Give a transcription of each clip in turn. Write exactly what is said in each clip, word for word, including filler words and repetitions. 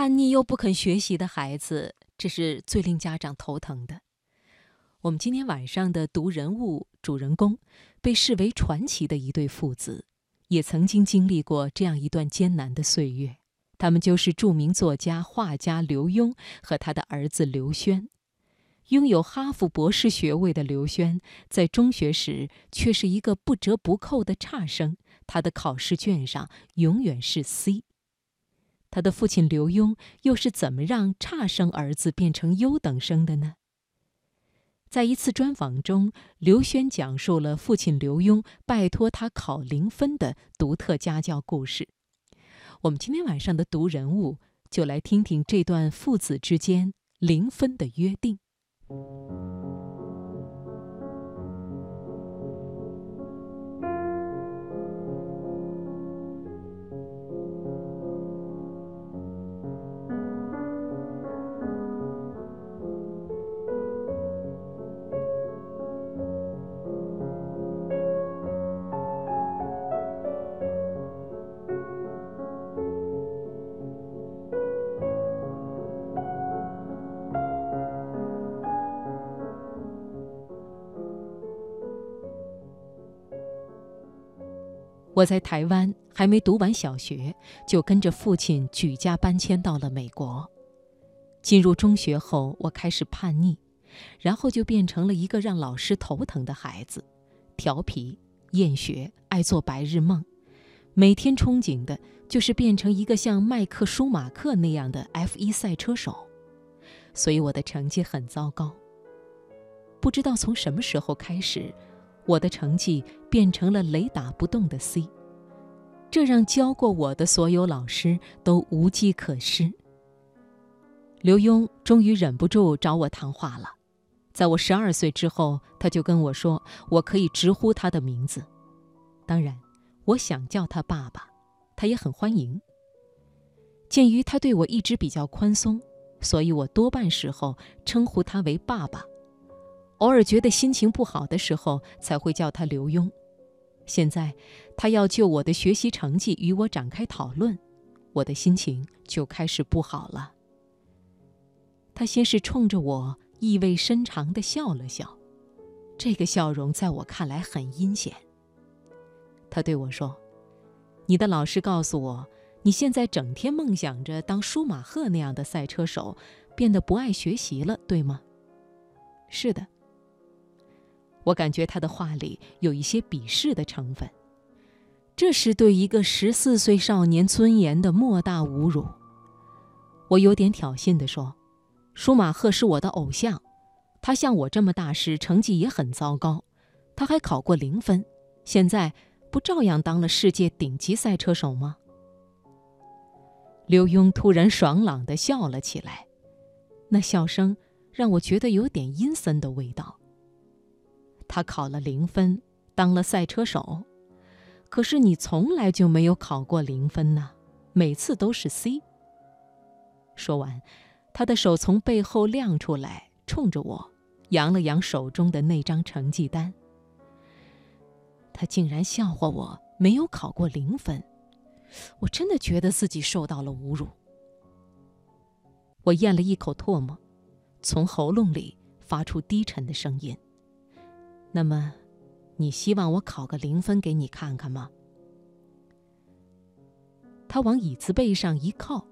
叛逆又不肯学习的孩子，这是最令家长头疼的。我们今天晚上的读人物主人公，被视为传奇的一对父子，也曾经经历过这样一段艰难的岁月。他们就是著名作家、画家刘墉和他的儿子刘轩。拥有哈佛博士学位的刘轩，在中学时却是一个不折不扣的差生，他的考试卷上永远是 C。他的父亲刘墉又是怎么让差生儿子变成优等生的呢？在一次专访中，刘轩讲述了父亲刘墉拜托他考零分的独特家教故事。我们今天晚上的读人物，就来听听这段父子之间零分的约定。我在台湾还没读完小学，就跟着父亲举家搬迁到了美国。进入中学后，我开始叛逆，然后就变成了一个让老师头疼的孩子，调皮、厌学、爱做白日梦，每天憧憬的就是变成一个像迈克·舒马克那样的 F 一 赛车手。所以我的成绩很糟糕。不知道从什么时候开始，我的成绩变成了雷打不动的 C， 这让教过我的所有老师都无计可施。刘墉终于忍不住找我谈话了，在我十二岁之后，他就跟我说，我可以直呼他的名字。当然，我想叫他爸爸，他也很欢迎。鉴于他对我一直比较宽松，所以我多半时候称呼他为爸爸。偶尔觉得心情不好的时候才会叫他刘墉。现在他要就我的学习成绩与我展开讨论，我的心情就开始不好了。他先是冲着我意味深长地笑了笑，这个笑容在我看来很阴险。他对我说，你的老师告诉我，你现在整天梦想着当舒马赫那样的赛车手，变得不爱学习了，对吗？是的。我感觉他的话里有一些鄙视的成分，这是对一个十四岁少年尊严的莫大侮辱。我有点挑衅地说，舒马赫是我的偶像，他像我这么大时成绩也很糟糕，他还考过零分，现在不照样当了世界顶级赛车手吗？刘墉突然爽朗地笑了起来，那笑声让我觉得有点阴森的味道。他考了零分，当了赛车手，可是你从来就没有考过零分呢，每次都是 C。 说完，他的手从背后亮出来，冲着我扬了扬手中的那张成绩单。他竟然笑话我没有考过零分，我真的觉得自己受到了侮辱。我咽了一口唾沫，从喉咙里发出低沉的声音，那么你希望我考个零分给你看看吗？他往椅子背上一靠，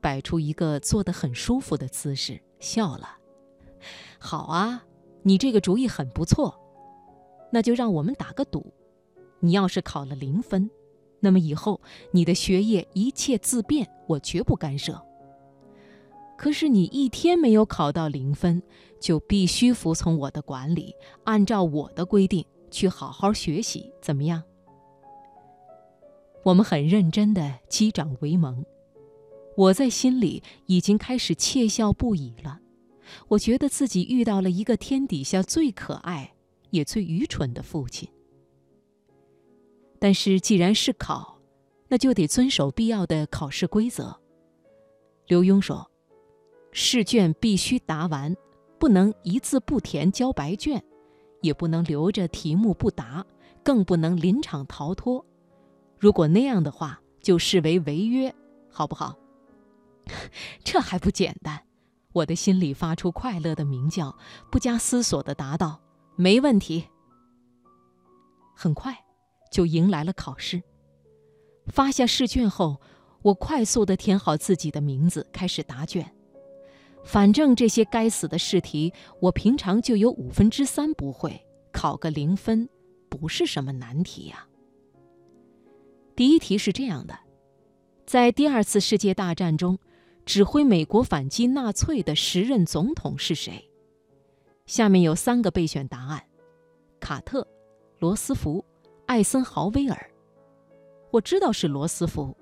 摆出一个坐得很舒服的姿势，笑了。好啊，你这个主意很不错，那就让我们打个赌，你要是考了零分，那么以后你的学业一切自便，我绝不干涉。可是你一天没有考到零分，就必须服从我的管理，按照我的规定去好好学习，怎么样？我们很认真地击掌为盟。我在心里已经开始窃笑不已了，我觉得自己遇到了一个天底下最可爱也最愚蠢的父亲。但是既然是考，那就得遵守必要的考试规则。刘墉说，试卷必须答完，不能一字不填交白卷，也不能留着题目不答，更不能临场逃脱。如果那样的话，就视为违约，好不好？这还不简单？我的心里发出快乐的鸣叫，不加思索地答道：“没问题。”很快，就迎来了考试。发下试卷后，我快速地填好自己的名字，开始答卷。反正这些该死的试题，我平常就有五分之三不会，考个零分不是什么难题呀。第一题是这样的：在第二次世界大战中，指挥美国反击纳粹的时任总统是谁？下面有三个备选答案：卡特、罗斯福、艾森豪威尔。我知道是罗斯福，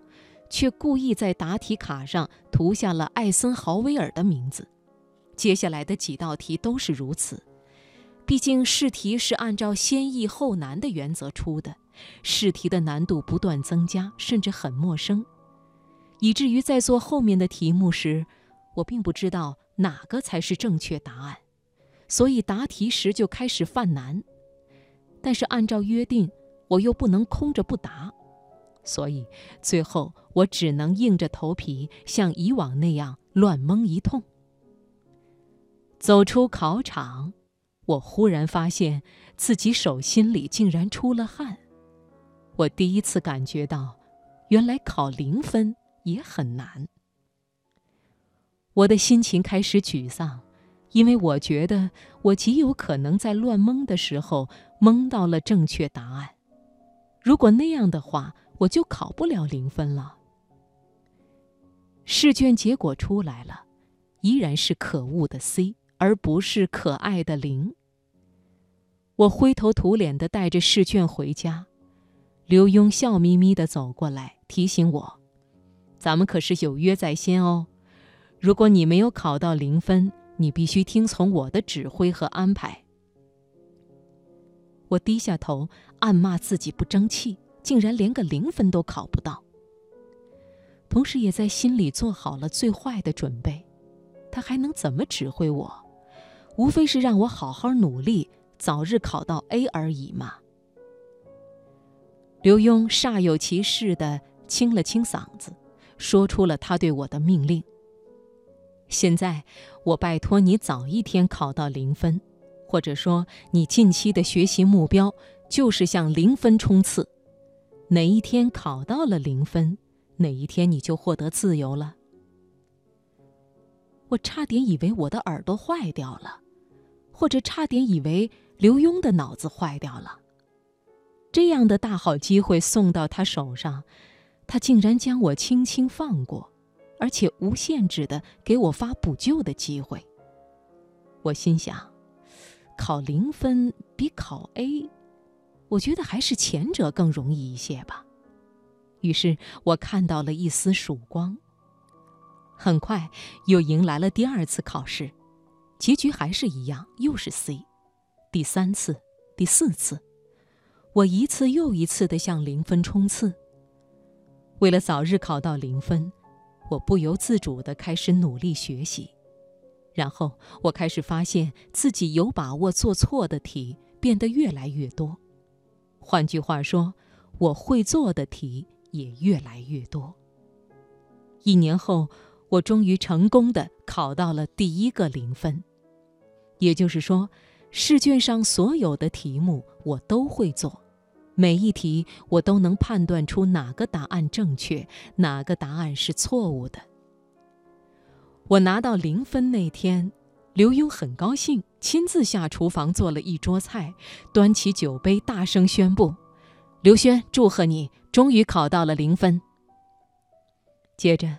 却故意在答题卡上涂下了艾森豪威尔的名字。接下来的几道题都是如此，毕竟试题是按照先易后难的原则出的，试题的难度不断增加，甚至很陌生，以至于在做后面的题目时，我并不知道哪个才是正确答案，所以答题时就开始犯难。但是按照约定，我又不能空着不答，所以最后我只能硬着头皮像以往那样乱蒙一通。走出考场，我忽然发现自己手心里竟然出了汗。我第一次感觉到，原来考零分也很难。我的心情开始沮丧，因为我觉得我极有可能在乱蒙的时候蒙到了正确答案。如果那样的话，我就考不了零分了。试卷结果出来了，依然是可恶的 C， 而不是可爱的零。我灰头土脸地带着试卷回家，刘墉笑眯眯地走过来提醒我：“咱们可是有约在先哦，如果你没有考到零分，你必须听从我的指挥和安排。”我低下头，暗骂自己不争气，竟然连个零分都考不到。同时也在心里做好了最坏的准备，他还能怎么指挥我？无非是让我好好努力，早日考到 A 而已嘛。刘墉煞有其事地清了清嗓子，说出了他对我的命令：“现在我拜托你早一天考到零分，或者说你近期的学习目标就是向零分冲刺。哪一天考到了零分，哪一天你就获得自由了。”我差点以为我的耳朵坏掉了，或者差点以为刘墉的脑子坏掉了。这样的大好机会送到他手上，他竟然将我轻轻放过，而且无限制地给我发补救的机会。我心想，考零分比考 A，我觉得还是前者更容易一些吧。于是我看到了一丝曙光。很快又迎来了第二次考试，结局还是一样，又是 C。 第三次，第四次，我一次又一次地向零分冲刺。为了早日考到零分，我不由自主地开始努力学习，然后我开始发现自己有把握做错的题变得越来越多。换句话说，我会做的题也越来越多。一年后，我终于成功地考到了第一个零分。也就是说，试卷上所有的题目我都会做，每一题我都能判断出哪个答案正确，哪个答案是错误的。我拿到零分那天，刘墉很高兴，亲自下厨房做了一桌菜，端起酒杯大声宣布：“刘轩，祝贺你终于考到了零分。”接着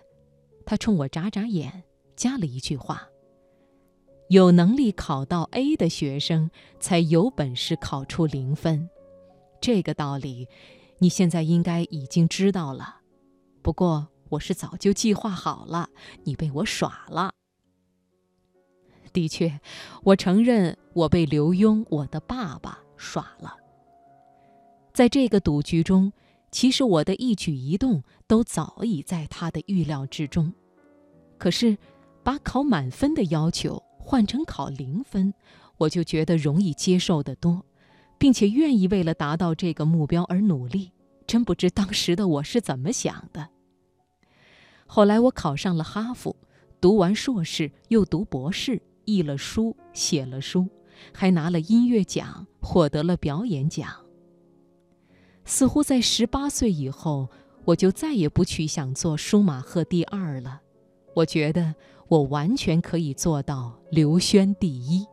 他冲我眨眨眼，加了一句话：“有能力考到 A 的学生才有本事考出零分，这个道理你现在应该已经知道了，不过我是早就计划好了，你被我耍了。”的确，我承认我被刘墉，我的爸爸耍了。在这个赌局中，其实我的一举一动都早已在他的预料之中。可是，把考满分的要求换成考零分，我就觉得容易接受得多，并且愿意为了达到这个目标而努力。真不知当时的我是怎么想的。后来我考上了哈佛，读完硕士又读博士，译了书，写了书，还拿了音乐奖，获得了表演奖。似乎在十八岁以后，我就再也不去想做舒马赫第二了。我觉得我完全可以做到刘轩第一。